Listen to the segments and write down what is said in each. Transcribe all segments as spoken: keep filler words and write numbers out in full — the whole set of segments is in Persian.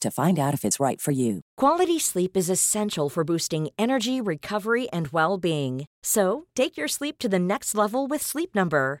to find out if it's right for you. Quality sleep is essential for boosting energy, recovery, and well-being. So, take your sleep to the next level with Sleep Number.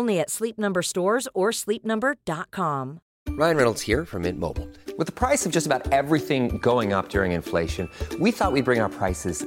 Only at Sleep Number stores or sleep number dot com. Ryan Reynolds here from Mint Mobile. With the price of just about everything going up during inflation, we thought we'd bring our prices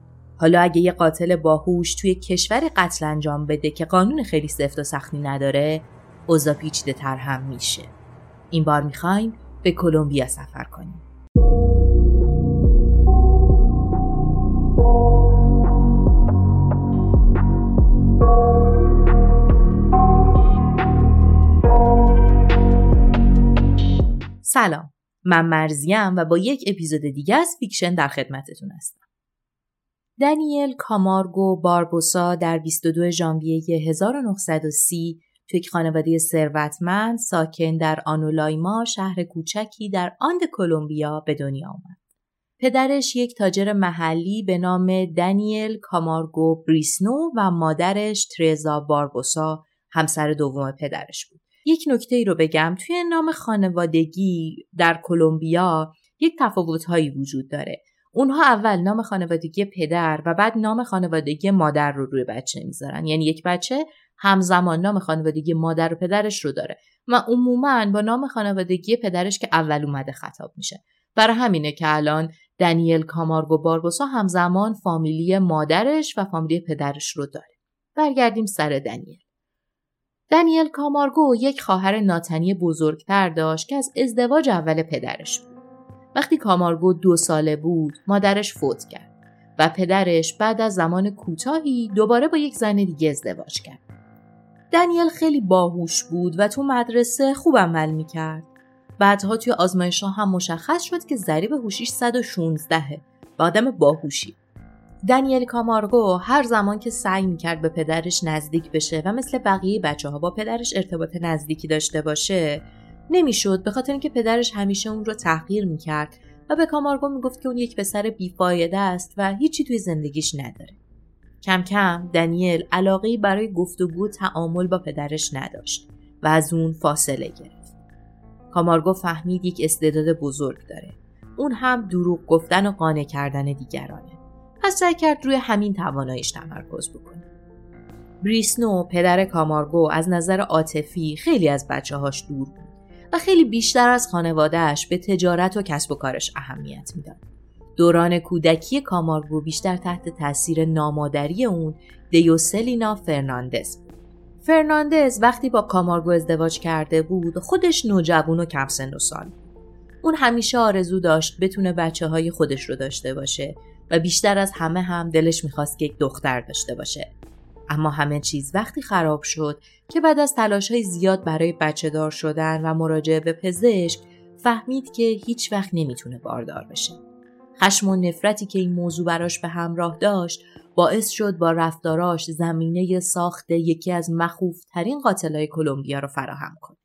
حالا اگه یه قاتل باهوش توی کشور قتل انجام بده که قانون خیلی سفت و سختی نداره، اوضاع پیچیده تر هم میشه. این بار میخوایم به کلمبیا سفر کنیم. سلام، من مرزیم و با یک اپیزود دیگه از فیکشن در خدمتتون هستم. دانیل کامارگو باربوسا در بیست و دو ژانویه هزار و نهصد و سی توی یک خانواده ثروتمند ساکن در آنولایما، شهر کوچکی در آند کلمبیا، به دنیا آمد. پدرش یک تاجر محلی به نام دانیل کامارگو بریسنو و مادرش ترزا باربوسا همسر دوم پدرش بود. یک نکته‌ای رو بگم، توی نام خانوادگی در کلمبیا یک تفاوت‌هایی وجود داره. اونها اول نام خانوادگی پدر و بعد نام خانوادگی مادر رو روی بچه میذارن. یعنی یک بچه همزمان نام خانوادگی مادر و پدرش رو داره و عموماً با نام خانوادگی پدرش که اول اومده خطاب میشه. برای همینه که الان دانیل کامارگو باربوسا همزمان فامیلی مادرش و فامیلی پدرش رو داره. برگردیم سر دانیل. دانیل کامارگو یک خواهر ناتنی بزرگتر داشت که از ازدواج اول پدرش بود. وقتی کامارگو دو ساله بود، مادرش فوت کرد و پدرش بعد از زمان کوتاهی دوباره با یک زن دیگه ازدواج کرد. دانیل خیلی باهوش بود و تو مدرسه خوب عمل می‌کرد. بعدها توی آزمایش‌ها هم مشخص شد که ضریب هوشیش صد و شانزده و آدم باهوشی. دانیل کامارگو هر زمان که سعی می‌کرد به پدرش نزدیک بشه و مثل بقیه بچه‌ها با پدرش ارتباط نزدیکی داشته باشه، نمیشد، به خاطر اینکه پدرش همیشه اون رو تحقیر میکرد و به کامارگو میگفت که اون یک پسر بیفایده است و هیچی توی زندگیش نداره. کم کم دانیل علاقه‌ای برای گفتگو و تعامل با پدرش نداشت و از اون فاصله گرفت. کامارگو فهمید یک استعداد بزرگ داره. اون هم دروغ گفتن و قانع کردن دیگرانه. پس سعی کرد روی همین تواناییش تمرکز بکنه. بریسنو پدر کامارگو از نظر عاطفی خیلی از بچه‌هاش دور بود و خیلی بیشتر از خانوادهش به تجارت و کسب و کارش اهمیت میداد. دوران کودکی کامارگو بیشتر تحت تاثیر نامادری اون، دیوسلینا فرناندز بود. فرناندز وقتی با کامارگو ازدواج کرده بود، خودش نوجوان و کم سن و سال. اون همیشه آرزو داشت بتونه بچه‌های خودش رو داشته باشه و بیشتر از همه هم دلش میخواست که یک دختر داشته باشه. اما همه چیز وقتی خراب شد که بعد از تلاش‌های زیاد برای بچه‌دار شدن و مراجعه به پزشک فهمید که هیچ وقت نمیتونه باردار بشه. خشم و نفرتی که این موضوع براش به همراه داشت باعث شد با رفتاراش زمینه ساخت یکی از مخوف‌ترین قاتلای کلمبیا رو فراهم کنه.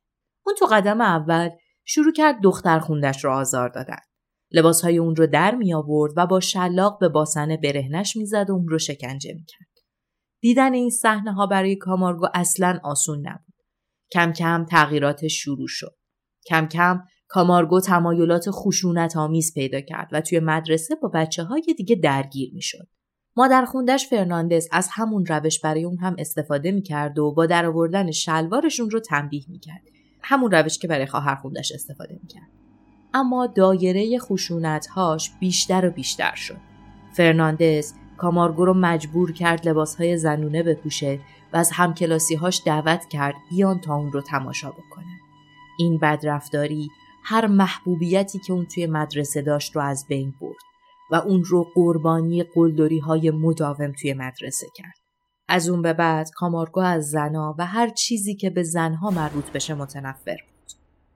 اون تو قدم اول شروع کرد دختر خوندش رو آزار دادن. لباسهای اون رو در می آورد و با شلاق به باسن برهنش می زد و اون رو شکنجه می کرد. دیدن این صحنه ها برای کامارگو اصلاً آسون نبود. کم کم تغییرات شروع شد. کم کم کامارگو تمایلات خشونت آمیز پیدا کرد و توی مدرسه با بچه های دیگه درگیر می شد. مادر خوندش فرناندز از همون روش برای اون هم استفاده می کرد و با در آوردن شلوارشون رو تنبیه می کرد. همون روش که برای خواهر خوندش استفاده می کرد. اما دایره خشونت‌هاش بیشتر و بیشتر شد. فرناندز کامارگو رو مجبور کرد لباس‌های زنونه بپوشه و از همکلاسی‌هاش دعوت کرد بیان تا اون رو تماشا بکنن. این بدرفتاری هر محبوبیتی که اون توی مدرسه داشت رو از بین برد و اون رو قربانی قلدری‌های مداوم توی مدرسه کرد. از اون به بعد کامارگو از زنا و هر چیزی که به زنها مربوط بشه متنفر بود.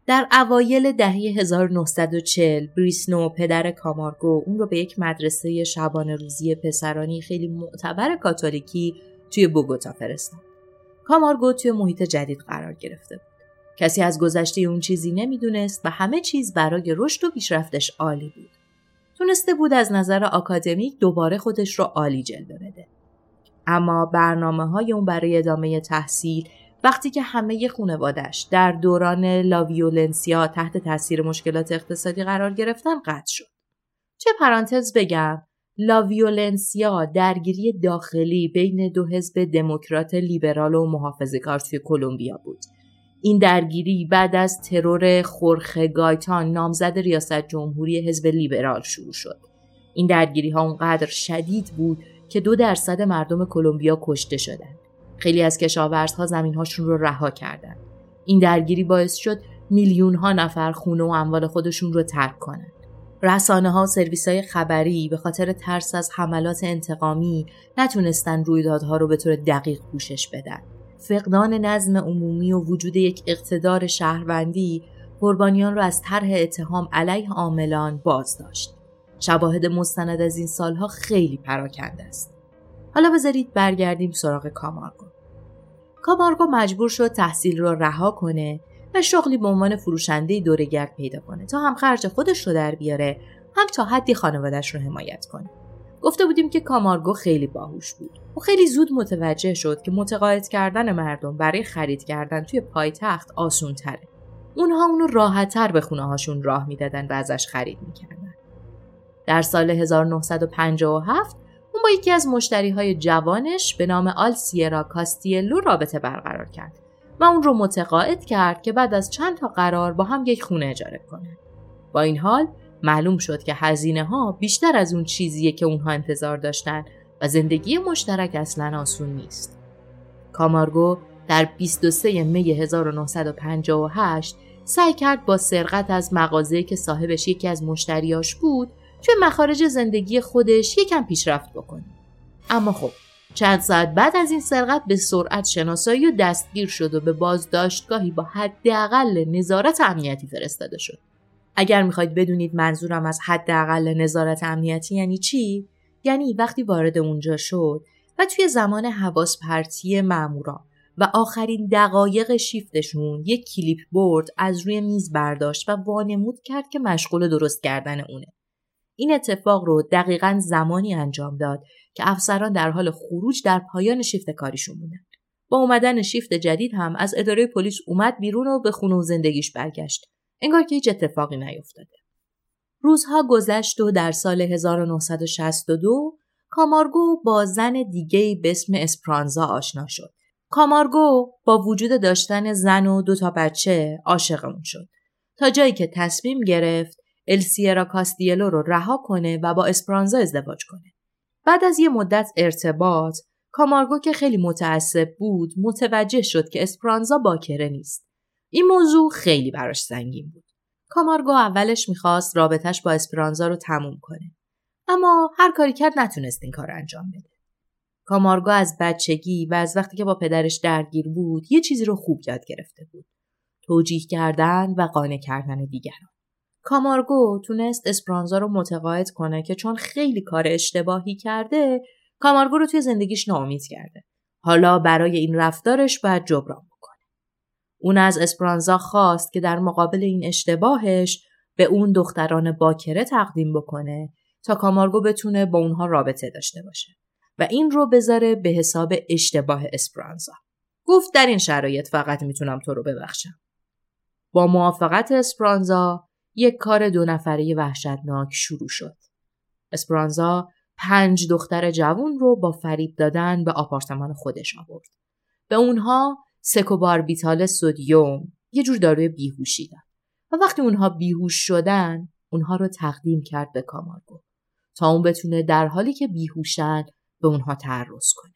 در اوایل دهه هزار و نهصد و چهل بریسنو پدر کامارگو اون رو به یک مدرسه شبانه روزی پسرانی خیلی معتبر کاتولیکی توی بوگوتا فرستاد. کامارگو توی محیط جدید قرار گرفته بود. کسی از گذشته اون چیزی نمیدونست و همه چیز برای رشد و پیشرفتش عالی بود. تونسته بود از نظر آکادمیک دوباره خودش رو عالی جلوه بده. اما برنامه‌های اون برای ادامه تحصیل وقتی که همه خانواده‌اش در دوران لا ویولنسیا تحت تاثیر مشکلات اقتصادی قرار گرفتن قطع شد. چه پرانتز بگم، لا ویولنسیا درگیری داخلی بین دو حزب دموکرات لیبرال و محافظه‌کار توی کلمبیا بود. این درگیری بعد از ترور خورخه گایتان نامزد ریاست جمهوری حزب لیبرال شروع شد. این درگیری‌ها اونقدر شدید بود که دو درصد مردم کلمبیا کشته شدند. خیلی از کشاورزها زمین‌هاشون رو رها کردند. این درگیری باعث شد میلیون‌ها نفر خونه و اموال خودشون رو ترک کنند. رسانه‌ها و سرویس‌های خبری به خاطر ترس از حملات انتقامی نتونستن رویدادها رو به طور دقیق پوشش بدن. فقدان نظم عمومی و وجود یک اقتدار شهروندی قربانیان رو از طرح اتهام علیه عاملان باز داشت. شواهد مستند از این سالها خیلی پراکنده است. حالا بذارید برگردیم سراغ کامارگو. کامارگو مجبور شد تحصیل رو رها کنه و شغلی به عنوان فروشنده دوره‌گرد پیدا کنه تا هم خرج خودش رو در بیاره، هم تا حدی خانواده‌اش رو حمایت کنه. گفته بودیم که کامارگو خیلی باهوش بود. او خیلی زود متوجه شد که متقاعد کردن مردم برای خرید کردن توی پایتخت آسان‌تره. اونها اونو راحت‌تر به خونه‌هاشون راه میدادن و ازش خرید می‌کردن. در سال هزار و نهصد و پنجاه و هفت اون با یکی از مشتری‌های جوانش به نام آل سیرا کاستیلو رابطه برقرار کرد و اون رو متقاعد کرد که بعد از چند تا قرار با هم یک خونه اجاره کنن. با این حال معلوم شد که هزینه‌ها بیشتر از اون چیزیه که اونها انتظار داشتن و زندگی مشترک اصلاً آسون نیست. کامارگو در بیست و سوم می هزار و نهصد و پنجاه و هشت سعی کرد با سرقت از مغازه‌ای که صاحبش یکی از مشتریاش بود توی مخارج زندگی خودش یکم پیشرفت بکنه. اما خب چند ساعت بعد از این سرقت به سرعت شناسایی و دستگیر شد و به بازداشتگاهی با حداقل نظارت امنیتی فرستاده شد. اگر میخواید بدونید منظورم از حداقل نظارت امنیتی یعنی چی، یعنی وقتی وارد اونجا شد و توی زمان حواس پرتی مامورا و آخرین دقایق شیفتشون یک کلیپ بورد از روی میز برداشت و وانمود کرد که مشغول درست کردن اونه. این اتفاق رو دقیقاً زمانی انجام داد که افسران در حال خروج در پایان شیفت کاریشون بودن. با اومدن شیفت جدید هم از اداره پلیس اومد بیرون و به خونه و زندگیش برگشت. انگار که هیچ اتفاقی نیفتاده. روزها گذشت و در سال هزار و نهصد و شصت و دو کامارگو با زن دیگه‌ای به اسم اسپرانزا آشنا شد. کامارگو با وجود داشتن زن و دو تا بچه عاشق اون شد. تا جایی که تصمیم گرفت ال سیرا کاستیلو رو رها کنه و با اسپرانزا ازدواج کنه. بعد از یه مدت ارتباط، کامارگو که خیلی متعصب بود، متوجه شد که اسپرانزا باکره نیست. این موضوع خیلی براش سنگین بود. کامارگو اولش میخواست رابطش با اسپرانزا رو تموم کنه. اما هر کاری کرد نتونست این کار انجام بده. کامارگو از بچگی و از وقتی که با پدرش درگیر بود یه چیزی رو خوب یاد گرفته بود. توجیه کردن و قانع کردن دیگران. کامارگو تونست اسپرانزا رو متقاعد کنه که چون خیلی کار اشتباهی کرده، کامارگو رو توی زندگیش ناامید کرده. حالا برای این رفتارش باید جبران بکنه. اون از اسپرانزا خواست که در مقابل این اشتباهش به اون دختران باکره تقدیم بکنه تا کامارگو بتونه با اونها رابطه داشته باشه و این رو بذاره به حساب اشتباه اسپرانزا. گفت در این شرایط فقط میتونم تو رو ببخشم. با موافقت اسپرانزا یک کار دو نفره وحشتناک شروع شد. اسپرانزا پنج دختر جوان رو با فریب دادن به آپارتمان خودش آورد. به اونها سکوباربیتال سدیم، یه جور داروی بیهوشی داد. و وقتی اونها بیهوش شدن، اونها رو تقدیم کرد به کامارگو تا اون بتونه در حالی که بیهوشن به اونها تعرض کنه.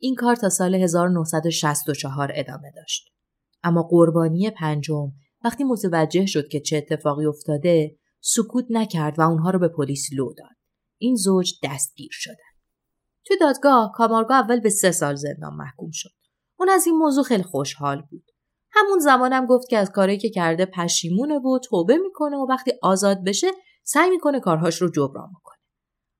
این کار تا سال هزار و نهصد و شصت و چهار ادامه داشت. اما قربانی پنجم وقتی متوجه شد که چه اتفاقی افتاده، سکوت نکرد و اونها رو به پلیس لو داد. این زوج دستگیر شدن. تو دادگاه کامارگو اول به سه سال زندان محکوم شد. اون از این موضوع خیلی خوشحال بود. همون زمانم گفت که از کاری که کرده پشیمونه و توبه میکنه و وقتی آزاد بشه سعی میکنه کارهاش رو جبران کنه.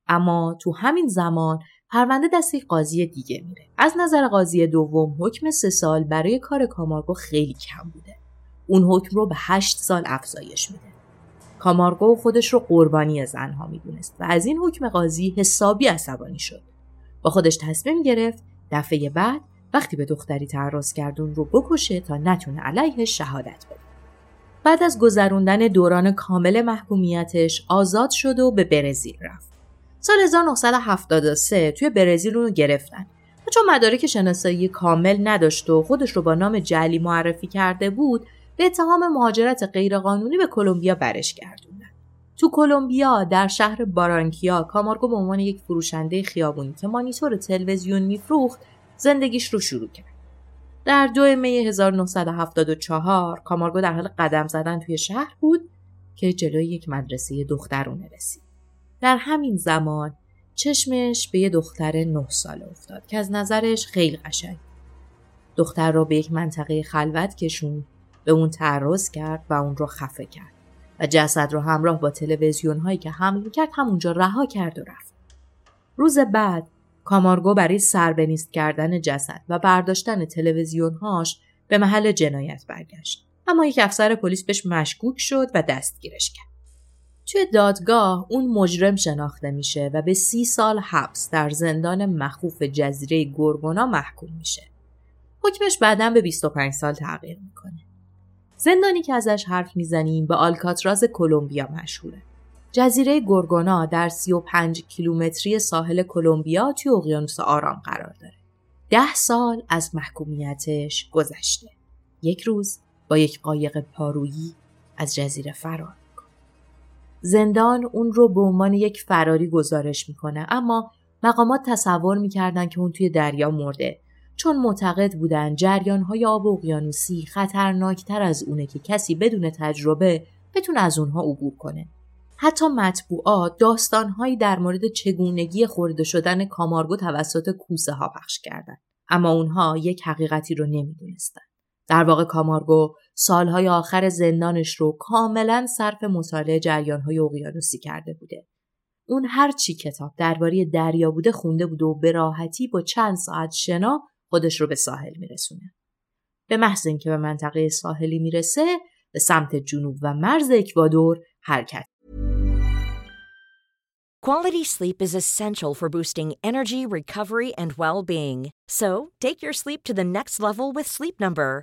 اما تو همین زمان پرونده دست یک قاضی دیگه میره. از نظر قاضی دوم حکم سه سال برای کار کامارگو خیلی کم بوده. اون حکم رو به هشت سال افزایش میده. کامارگو خودش رو قربانی زنها میدونست و از این حکم قاضی حسابی عصبانی شد. با خودش تصمیم گرفت دفعه بعد وقتی به دختری تعرض کرد اون رو بکشه تا نتونه علیه شهادت بده. بعد از گذروندن دوران کامل محکومیتش آزاد شد و به برزیل رفت. سال هزار و نهصد و هفتاد و سه توی برزیل اونو گرفتن. و چون مدارک شناسایی کامل نداشت و خودش رو با نام جعلی معرفی کرده بود، به اتهام مهاجرت غیرقانونی به کلمبیا برش گردوندن. تو کلمبیا در شهر بارانکیا کامارگو به عنوان یک فروشنده خیابونی که مانیتور تلویزیون میفروخت زندگیش رو شروع کرد. در دوم می هزار و نهصد و هفتاد و چهار کامارگو در حال قدم زدن توی شهر بود که جلوی یک مدرسه دخترونه رسید. در همین زمان چشمش به یه دختر نه ساله افتاد که از نظرش خیلی قشنگ. دختر رو به یک منطقه خلوت کشوند، به اون تعرض کرد و اون رو خفه کرد و جسد رو همراه با تلویزیون هایی که حمل می‌کرد همونجا رها کرد و رفت. روز بعد کامارگو برای سربنیست کردن جسد و برداشتن تلویزیون‌هاش به محل جنایت برگشت. اما یک افسر پلیس بهش مشکوک شد و دستگیرش کرد. توی دادگاه اون مجرم شناخته میشه و به سی سال حبس در زندان مخوف جزیره گورگونا محکوم میشه. حکمش بعداً به بیست و پنج سال تغییر میکنه. زندانی که ازش حرف میزنیم به آلکاتراز کلمبیا مشهوره. جزیره گورگونا در سی و پنج کیلومتری ساحل کلمبیا توی اقیانوس آرام قرار داره. ده سال از محکومیتش گذشته. یک روز با یک قایق پارویی از جزیره فرار میکنه. زندان اون رو به عنوان یک فراری گزارش میکنه، اما مقامات تصور میکردن که اون توی دریا مرده، چون معتقد بودن جریان‌های آب اقیانوسی خطرناکتر از اونه که کسی بدون تجربه بتونه از اونها عبور کنه. حتی مطبوعات داستان‌هایی در مورد چگونگی خورده شدن کامارگو توسط کوسه‌ها پخش کردند، اما اونها یک حقیقتی رو نمی‌دونستن. در واقع کامارگو سال‌های آخر زندانش رو کاملاً صرف مطالعه جریان‌های اقیانوسی کرده بوده. اون هر چی کتاب درباره دریا بوده خونده بود و به راحتی با چند ساعت شنا خودش رو به ساحل میرسونه. به محض اینکه به منطقه ساحلی میرسه، به سمت جنوب و مرز اکوادور حرکت. Quality sleep is essential for boosting energy, recovery, and well-being. So, take your sleep to the next level with Sleep Number.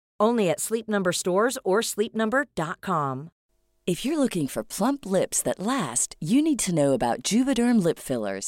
Only at Sleep Number stores or sleep number dot com. If you're looking for plump lips that last, you need to know about Juvederm lip fillers.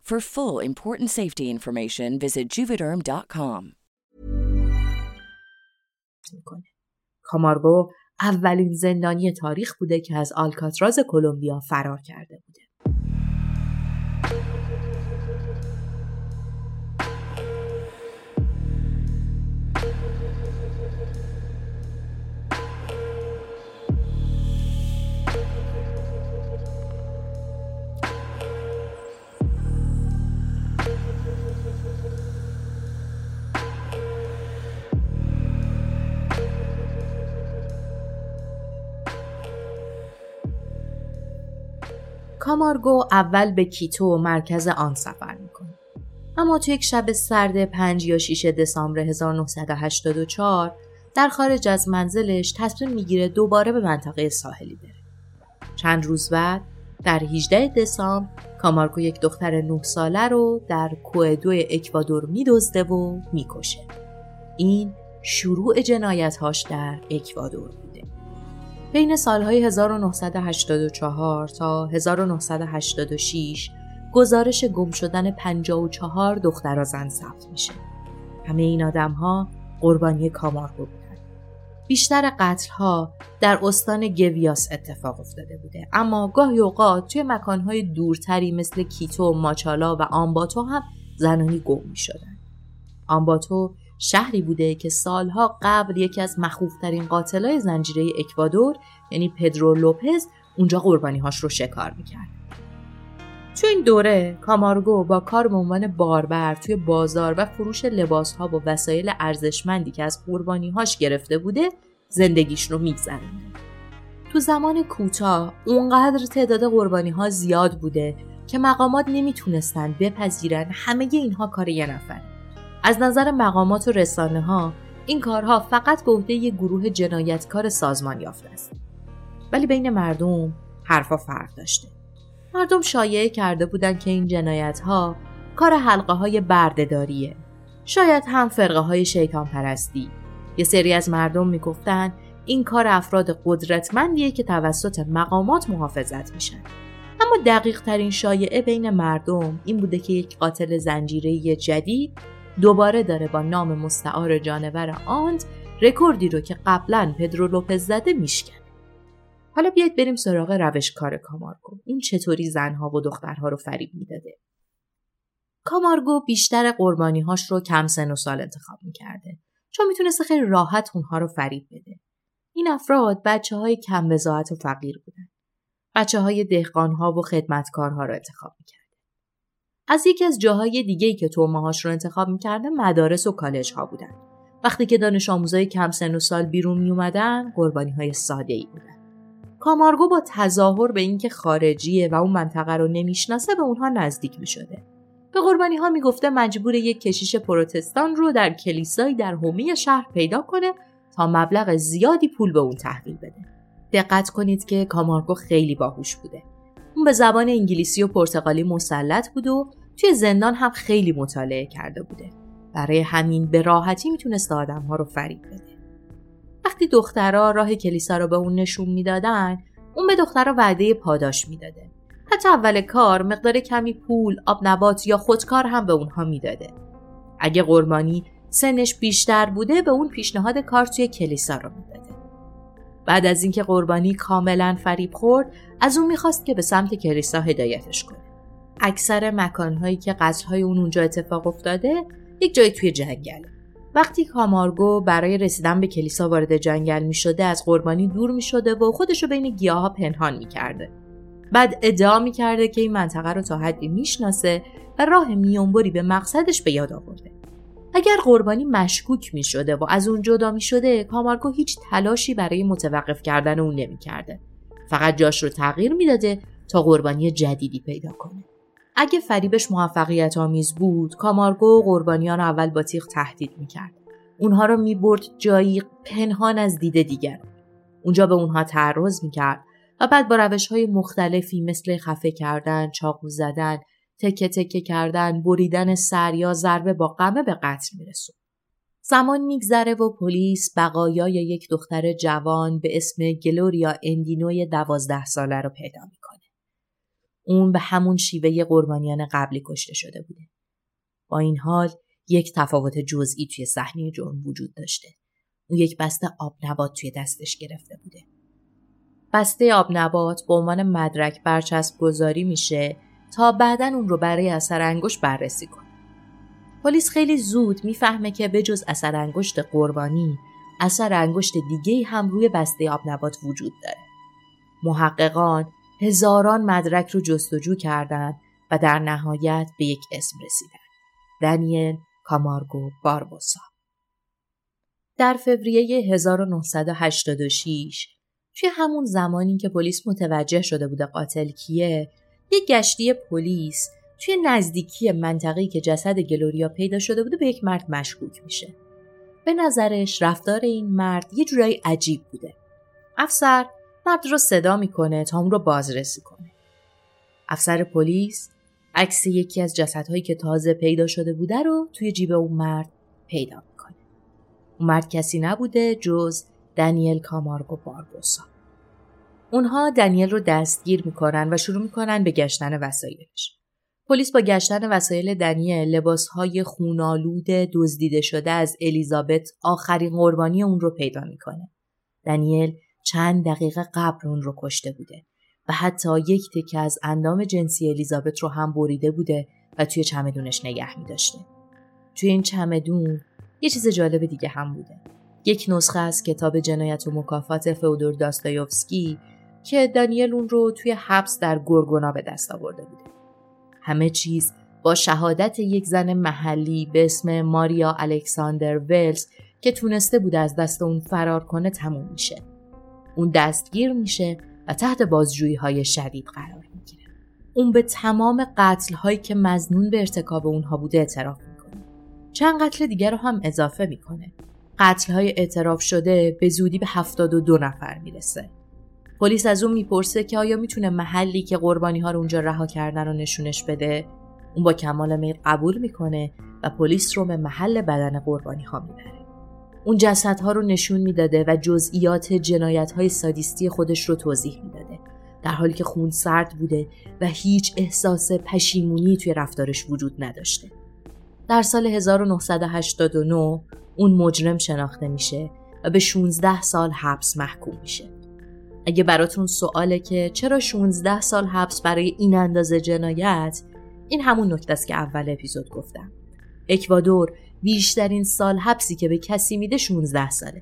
For full important safety information, visit Juvederm dot com. کامارگو اولین زندانی تاریخ بوده که از آلکاتراز کلمبیا فرار کرده بوده. کامارگو اول به کیتو مرکز آن سفر میکنه. اما تو یک شب سرد پنج یا شش دسامبر هزار و نهصد و هشتاد و چهار در خارج از منزلش تصمیم میگیره دوباره به منطقه ساحلی بره. چند روز بعد در هجدهم دسامبر کامارگو یک دختر نه ساله رو در کوه دو اکوادور میدزده و میکشه. این شروع جنایت‌هاش در اکوادور بوده. بین سالهای هزار و نهصد و هشتاد و چهار تا هزار و نهصد و هشتاد و شش گزارش گم شدن پنجاه و چهار دختر و زن ثبت میشه. همه این آدم‌ها قربانی کامارگو بودن. بیشتر قتل‌ها در استان گویاس اتفاق افتاده بوده، اما گاهی اوقات توی مکان‌های دورتری مثل کیتو، ماچالا و آمباتو هم زنانی گم می‌شدن. آمباتو شهری بوده که سالها قبل یکی از مخوف‌ترین قاتلای زنجیره اکوادور یعنی پدرو لوپز اونجا قربانی‌هاش رو شکار می‌کرد. تو این دوره کامارگو با کار به عنوان باربر توی بازار و فروش لباس‌ها با وسایل ارزشمندی که از قربانی‌هاش گرفته بوده زندگیش رو می‌گذرونه. تو زمان کوتاه اونقدر تعداد قربانی‌ها زیاد بوده که مقامات نمی‌تونستن بپذیرن همه اینها کار یه نفره. از نظر مقامات و رسانه ها این کارها فقط به عهده یک گروه جنایتکار سازمان یافته است. ولی بین مردم حرفا فرق داشته. مردم شایعه کرده بودند که این جنایت ها کار حلقه های برده‌داریه. شاید هم فرقه های شیطان پرستی. یه سری از مردم میگفتن این کار افراد قدرتمندیه که توسط مقامات محافظت میشن. اما دقیق ترین شایعه بین مردم این بوده که یک قاتل زنجیره‌ای جدید دوباره داره با نام مستعار جانور آند رکوردی رو که قبلا پدرو لوپز زده میشکنه. حالا بیایید بریم سراغ روش کار کامارگو. این چطوری زنها و دخترها رو فریب میداده؟ کامارگو بیشتر قربانی‌هاش رو کم سن و سال انتخاب میکرده چون میتونسته خیلی راحت اونها رو فریب بده. این افراد بچه‌های کم بضاعت و فقیر بودن. بچه‌های دهقان‌ها و خدمتکارها رو انتخاب میکرد. از یکی از جاهای دیگه‌ای که توماهاش رو انتخاب می‌کرده مدارس و کالج‌ها بودن. وقتی که دانش آموزای کم سن و سال بیرون می‌اومدن، قربانی‌های ساده‌ای بودن. کامارگو با تظاهر به اینکه خارجیه و اون منطقه رو نمی‌شناسه به اونها نزدیک می‌شده. به قربانی‌ها میگفته مجبور یک کشیش پروتستان رو در کلیسایی در حومه شهر پیدا کنه تا مبلغ زیادی پول به اون تحویل بده. دقت کنید که کامارگو خیلی باهوش بوده. اون به زبان انگلیسی و پرتغالی مسلط بود و توی زندان هم خیلی مطالعه کرده بوده. برای همین به راحتی میتونست آدم‌ها رو فریب بده. وقتی دخترها راه کلیسا رو به اون نشون میدادن، اون به دخترها وعده پاداش میداده. حتی اول کار مقدار کمی پول، آب نبات یا خودکار هم به اونها میداده. اگه قربانی سنش بیشتر بوده به اون پیشنهاد کار توی کلیسا رو میداده. بعد از اینکه قربانی کاملا فریب خورد، از اون میخواست که به سمت کلیسا هدایتش کنه. اکثر مکانهایی که قتل‌های اون اونجا اتفاق افتاده یک جای توی جنگل. وقتی کامارگو برای رسیدن به کلیسا وارد جنگل می شده از قربانی دور می شده و خودشو بین گیاها پنهان می کرده. بعد ادعا می کرده که این منطقه رو تا حدی می شناسه و راه میانبری به مقصدش به یاد آورده. اگر قربانی مشکوک می شده و از اون جدا می شده، کامارگو هیچ تلاشی برای متوقف کردن اون نمی کرده. فقط جاش رو تغییر می داده تا قربانی جدیدی پیدا کنه. اگه فریبش موفقیت آمیز بود، کامارگو قربانیان رو اول با تیغ تهدید می‌کرد. اونها رو می‌برد جایی پنهان از دید دیگر. اونجا به اونها تعرض می‌کرد و بعد با روش‌های مختلفی مثل خفه کردن، چاقو زدن، تکه تکه کردن، بریدن سر یا ضربه با قمه به قتل می‌رسوند. زمان می‌گذره و پلیس بقایای یک دختر جوان به اسم گلوریا اندینوی دوازده ساله رو پیدا می‌کنه. اون به همون شیوه قربانیان قبلی کشته شده بوده. با این حال یک تفاوت جزئی توی صحنه جرم وجود داشته. اون یک بسته آب نبات توی دستش گرفته بوده. بسته آب نبات به عنوان مدرک برچسب گذاری میشه تا بعدن اون رو برای اثر انگشت بررسی کنه. پلیس خیلی زود میفهمه که به جز اثر انگشت قربانی، اثر انگشت دیگه‌ای هم روی بسته آب نبات وجود داره. محققان هزاران مدرک رو جستجو کردند و در نهایت به یک اسم رسیدن. دانیل کامارگو باربوسا. در فوریه هزار و نهصد و هشتاد و شش، توی همون زمانی که پلیس متوجه شده بوده قاتل کیه، یک گشتی پلیس توی نزدیکی منطقه‌ای که جسد گلوریا پیدا شده بوده به یک مرد مشکوک میشه. به نظرش رفتار این مرد یه جورایی عجیب بوده. افسر مرد رو صدا میکنه تا اون رو بازرسی کنه. افسر پلیس عکس یکی از جسدهایی که تازه پیدا شده بوده رو توی جیب اون مرد پیدا میکنه. اون مرد کسی نبوده جز دانیل کامارگو باربوسا. اونها دانیل رو دستگیر میکنن و شروع میکنن به گشتن وسایلش. پلیس با گشتن وسایل دانیل لباسهای خونالود دزدیده شده از الیزابت، آخرین قربانی اون رو پیدا میکنه. دانیل چند دقیقه قبل اون رو کشته بوده و حتی یک تکه از اندام جنسی الیزابت رو هم بریده بوده و توی چمدونش نگه می داشته. توی این چمدون یه چیز جالب دیگه هم بوده. یک نسخه از کتاب جنایت و مکافات فیودور داستایوفسکی که دانیل اون رو توی حبس در گورگونا به دست آورده بوده. همه چیز با شهادت یک زن محلی به اسم ماریا الکساندر ولز که تونسته بوده از دست اون فرار کنه تموم میشه. اون دستگیر میشه و تحت بازجویی‌های شدید قرار میگیره. اون به تمام قتل‌هایی که مظنون به ارتکاب اونها بوده اعتراف میکنه. چند قتل دیگر رو هم اضافه میکنه. قتل‌های اعتراف شده به زودی به هفتاد و دو نفر میرسه. پلیس از اون میپرسه که آیا میتونه محلی که قربانی‌ها رو اونجا رها کردن رو نشونش بده؟ اون با کمال میل قبول میکنه و پلیس رو به محل بدن قربانی‌ها میبره. اون جسدها رو نشون میداده و جزئیات جنایت‌های سادیستی خودش رو توضیح میداده، در حالی که خون سرد بوده و هیچ احساس پشیمونی توی رفتارش وجود نداشته. در سال هزار و نهصد و هشتاد و نه اون مجرم شناخته میشه و به شانزده سال حبس محکوم میشه. اگه براتون سواله که چرا شانزده سال حبس برای این اندازه جنایت، این همون نکته است که اول اپیزود گفتم. اکوادور بیشترین سال حبسی که به کسی میده شانزده ساله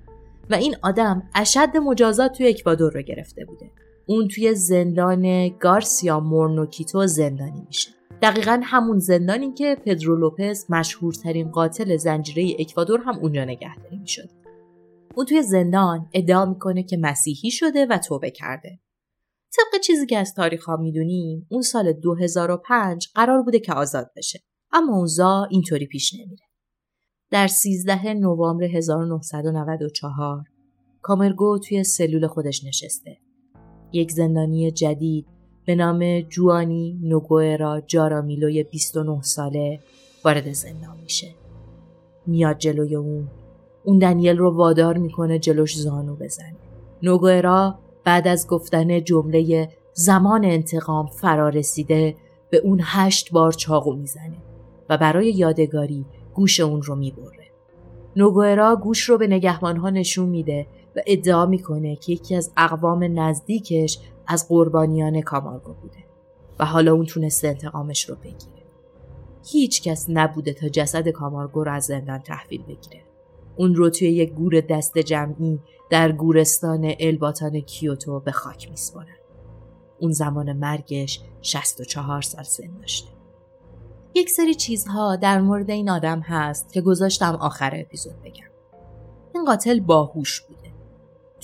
و این آدم اشد مجازات توی اکوادور رو گرفته بوده. اون توی زندان گارسیا مورنو کیتو زندانی میشه. دقیقاً همون زندانی که پدرو لوپز، مشهورترین قاتل زنجیره اکوادور، هم اونجا نگهداری میشد. اون توی زندان ادعا میکنه که مسیحی شده و توبه کرده. طبق چیزی که از تاریخ ها میدونیم، اون سال دو هزار و پنج قرار بوده که آزاد بشه، اما اوضاع اینطوری پیش نمیره. در سیزده نوامبر هزار و نهصد و نود و چهار کامارگو توی سلول خودش نشسته. یک زندانی جدید به نام جوانی نوگوئرا جارامیلو بیست و نه ساله وارد زندان میشه. میاد جلوی اون. اون دانیل رو وادار میکنه جلوش زانو بزنه. نوگوئرا بعد از گفتن جمله زمان انتقام فرا رسیده به اون هشت بار چاقو میزنه و برای یادگاری گوش اون رو میبره. نوگوئرا گوش رو به نگهبانها نشون میده و ادعا میکنه که یکی از اقوام نزدیکش از قربانیان کامارگو بوده. و حالا اون تونسته انتقامش رو بگیره. هیچ کس نبوده تا جسد کامارگو رو از زندان تحویل بگیره. اون رو توی یک گور دست جمعی در گورستان الباتان کیوتو به خاک میسپارن. اون زمان مرگش شصت و چهار سال سن داشته. یک سری چیزها در مورد این آدم هست که گذاشتم آخر اپیزود بگم. این قاتل باهوش بوده.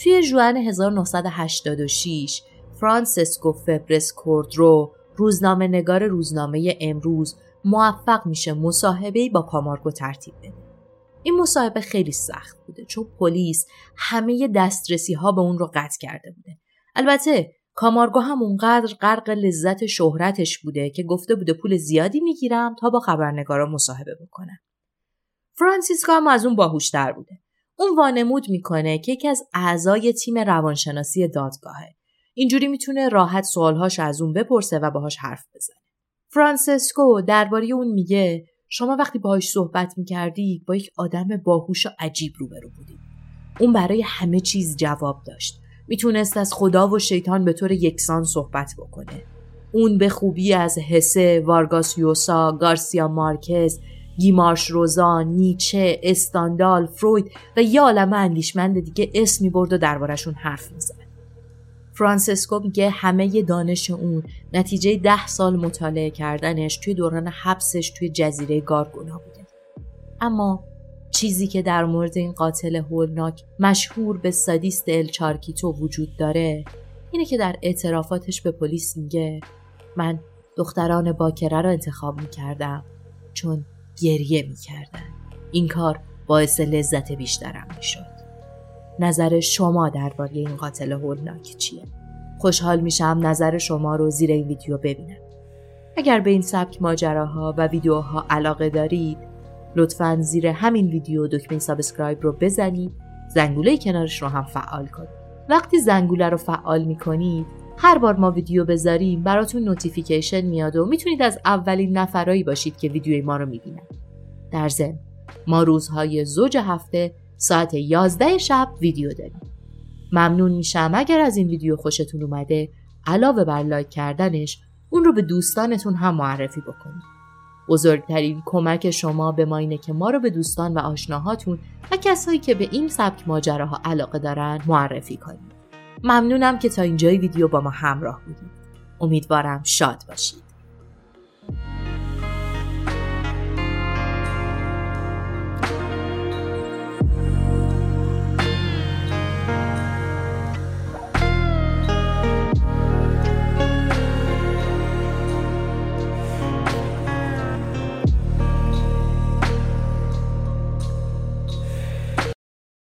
توی ژوئن هزار و نهصد و هشتاد و شش فرانسیسکو فبرس کوردرو، روزنامه نگار روزنامه امروز، موفق میشه مصاحبه‌ای با کامارگو ترتیب بده. این مصاحبه خیلی سخت بوده چون پلیس همه دسترسی‌ها به اون رو قطع کرده بوده. البته کامارگو هم اونقدر غرق لذت شهرتش بوده که گفته بوده پول زیادی میگیرم تا با خبرنگارا مصاحبه بکنم. فرانسیسکو هم از اون باهوش‌تر بوده. اون وانمود میکنه که یکی از اعضای تیم روانشناسی دادگاهه. اینجوری میتونه راحت سوالهاش از اون بپرسه و باهاش حرف بزنه. فرانسیسکو درباره اون میگه شما وقتی باهاش صحبت میکردی با یک آدم باهوش و عجیب روبرو بودی. اون برای همه چیز جواب داشت. میتونست از خدا و شیطان به طور یکسان صحبت بکنه. اون به خوبی از هسه، وارگاس یوسا، گارسیا مارکز، گیمارش روزا، نیچه، استاندال، فروید و یه عالمه اندیشمند دیگه اسمی برد و دربارشون حرف میزد. فرانسیسکو میگه همه دانش اون نتیجه ده سال مطالعه کردنش توی دوران حبسش توی جزیره گارگونا بوده. اما چیزی که در مورد این قاتل هولناک مشهور به سادیست ال چارکیتو وجود داره اینه که در اعترافاتش به پلیس میگه من دختران باکره رو انتخاب میکردم چون گریه میکردن. این کار باعث لذت بیشترم میشد. نظر شما درباره این قاتل هولناک چیه؟ خوشحال میشم نظر شما رو زیر این ویدیو ببینم. اگر به این سبک ماجراها و ویدیوها علاقه دارید لطفاً زیر همین ویدیو دکمه سابسکرایب رو بزنید، زنگوله کنارش رو هم فعال کنید. وقتی زنگوله رو فعال میکنید هر بار ما ویدیو بذاریم براتون نوتیفیکیشن میاد و میتونید از اولین نفرایی باشید که ویدیوی ما رو میبینن. در ضمن ما روزهای زوج هفته ساعت یازده شب ویدیو داریم. ممنون میشم اگر از این ویدیو خوشتون اومده علاوه بر لایک کردنش اون رو به دوستانتون هم معرفی بکنید. بزرگترین کمک شما به ما اینه که ما رو به دوستان و آشناهاتون و کسایی که به این سبک ماجراها علاقه دارن معرفی کنید. ممنونم که تا اینجای ویدیو با ما همراه بودید. امیدوارم شاد باشید.